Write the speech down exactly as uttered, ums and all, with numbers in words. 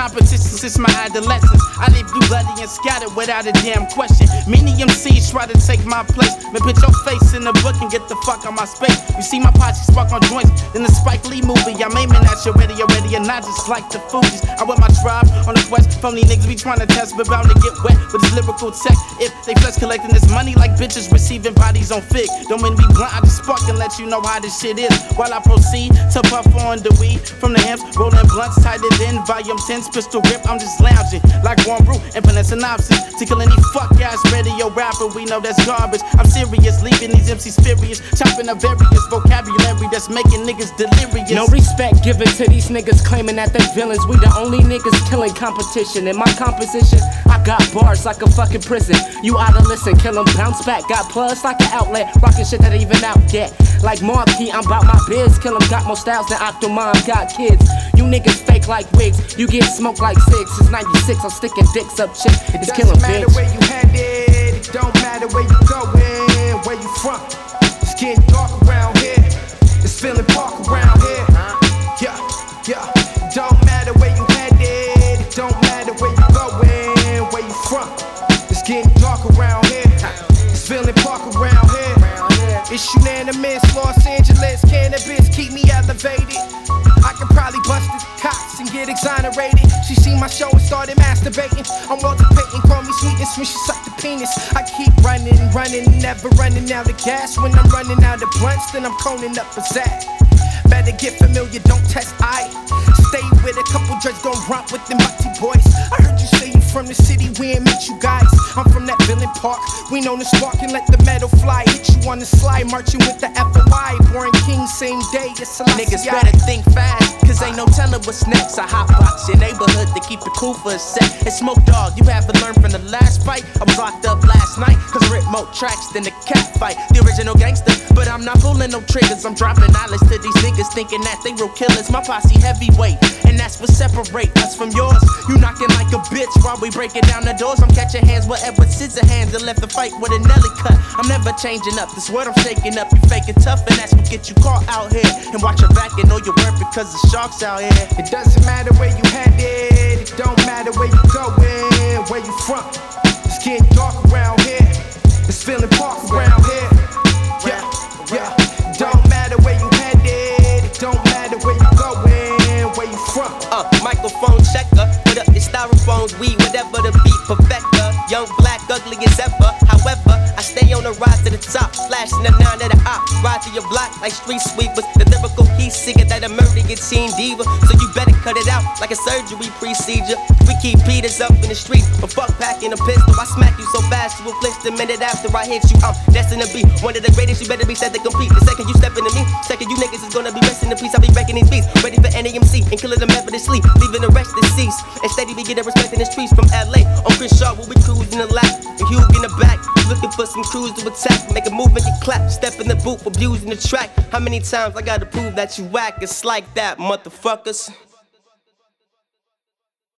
competition since my adolescence. I live blue bloody and scattered without a damn question. Many M Cs try to take my place. Man, put your face in the book and get the fuck out my space. You see my posse spark on joints in the Spike Lee movie. I'm aiming at your radio, radio, and I just like the Fugees. I'm with my tribe on the quest. Phony niggas be trying to test, but bound to get wet with this lyrical tech. If they flex collecting this money like bitches receiving bodies on fig. Don't mean to be blunt, I just spark and let you know how this shit is. While I proceed to puff on the weed from the amps, rolling blunts, tied it in, volume tense, pistol grip. I'm just lounging like one root, infinite synopsis. To kill any fuck ass radio rapper, we know that's garbage. I'm serious, leaving these M Cs furious, chopping up various vocabulary that's making niggas delirious. No respect given to these niggas claiming that they're villains. We the only niggas killing competition. In my composition, I got bars like a fucking prison. You oughta listen, kill them, bounce back. Got plugs like an outlet, rocking shit that even out yet. Like Marquis, I'm bout my biz, kill them, got more styles than Octomom, got kids. You niggas fake like wigs, you get smoked like six. It's ninety-six, I'm sticking dicks up shit. It's killing bitch. It doesn't matter where you headed, it don't matter where you going, where you from. It's getting dark around here, it's feeling park around here. Yeah, yeah. It don't matter where you headed, it don't matter where you going, where you from. It's getting dark around here, it's feeling park around here. It's unanimous, Los Angeles, cannabis, keep me elevated. I could probably bust the cops and get exonerated. She seen my show and started masturbating. I'm well debating, call me sweetness when she sucked the penis. I keep running, running, never running out of gas. When I'm running out of blunts, then I'm coning up a zap. Better get familiar, don't test I. Stay with a couple drugs, don't romp with them Mutty boys. I heard you say you from the city, we ain't met you guys. I'm from that villain park, we known to spark and let the metal fly. Hit you on the slide, marching with the F O I. Born king, same day, it's a niggas better think fast, cause ain't no telling what's next. I hotbox your neighborhood to keep it cool for a sec. And Smoke Dog, you haven't learned from the last fight. I was locked up last night, cause I rip more tracks than the cat fight. The original gangster, but I'm not pulling no triggers. I'm dropping knowledge to these niggas thinking that they real killers. My posse heavyweight, and that's what separate us from yours. You knocking like a bitch while we breaking down the doors. I'm catching hands with Edward Scissorhands and left the fight with a Nelly cut. I'm never changing up, this word I'm shaking up. You faking tough, and that's what get you caught out here. And watch your back and know your worth because the sharks out here. It doesn't matter where you headed, it don't matter where you going, where you from. It's getting dark around here, it's feeling park around here. Yeah, yeah. Uh, microphone checker, put up your styrofoam, weed, whatever the beat, perfector. Young, black, ugly as ever, however, I stay on the rise to the top, flashing the nine to the op. Ride to your block like street sweepers, the lyrical heat singer that a murdering teen diva. So you better cut it out like a surgery procedure. We keep Peters up in the street, but fuck packing a pistol. I smack you so fast you will flinch the minute after I hit you. I'm destined to be one of the greatest, you better be set to compete. The second you step into me, second you niggas is gonna be resting in peace. I'll be wrecking these beats, ready for N A M C and killing them ever to sleep, leaving the rest deceased. And steady be getting respect in the streets from L A. On Chris Shaw, we'll be cruising the lap, and Hugh in the back, looking for some crews to attack. Make a move and you clap, step in the booth, abusing the track. How many times I gotta prove that you whack? It's like that, motherfuckers.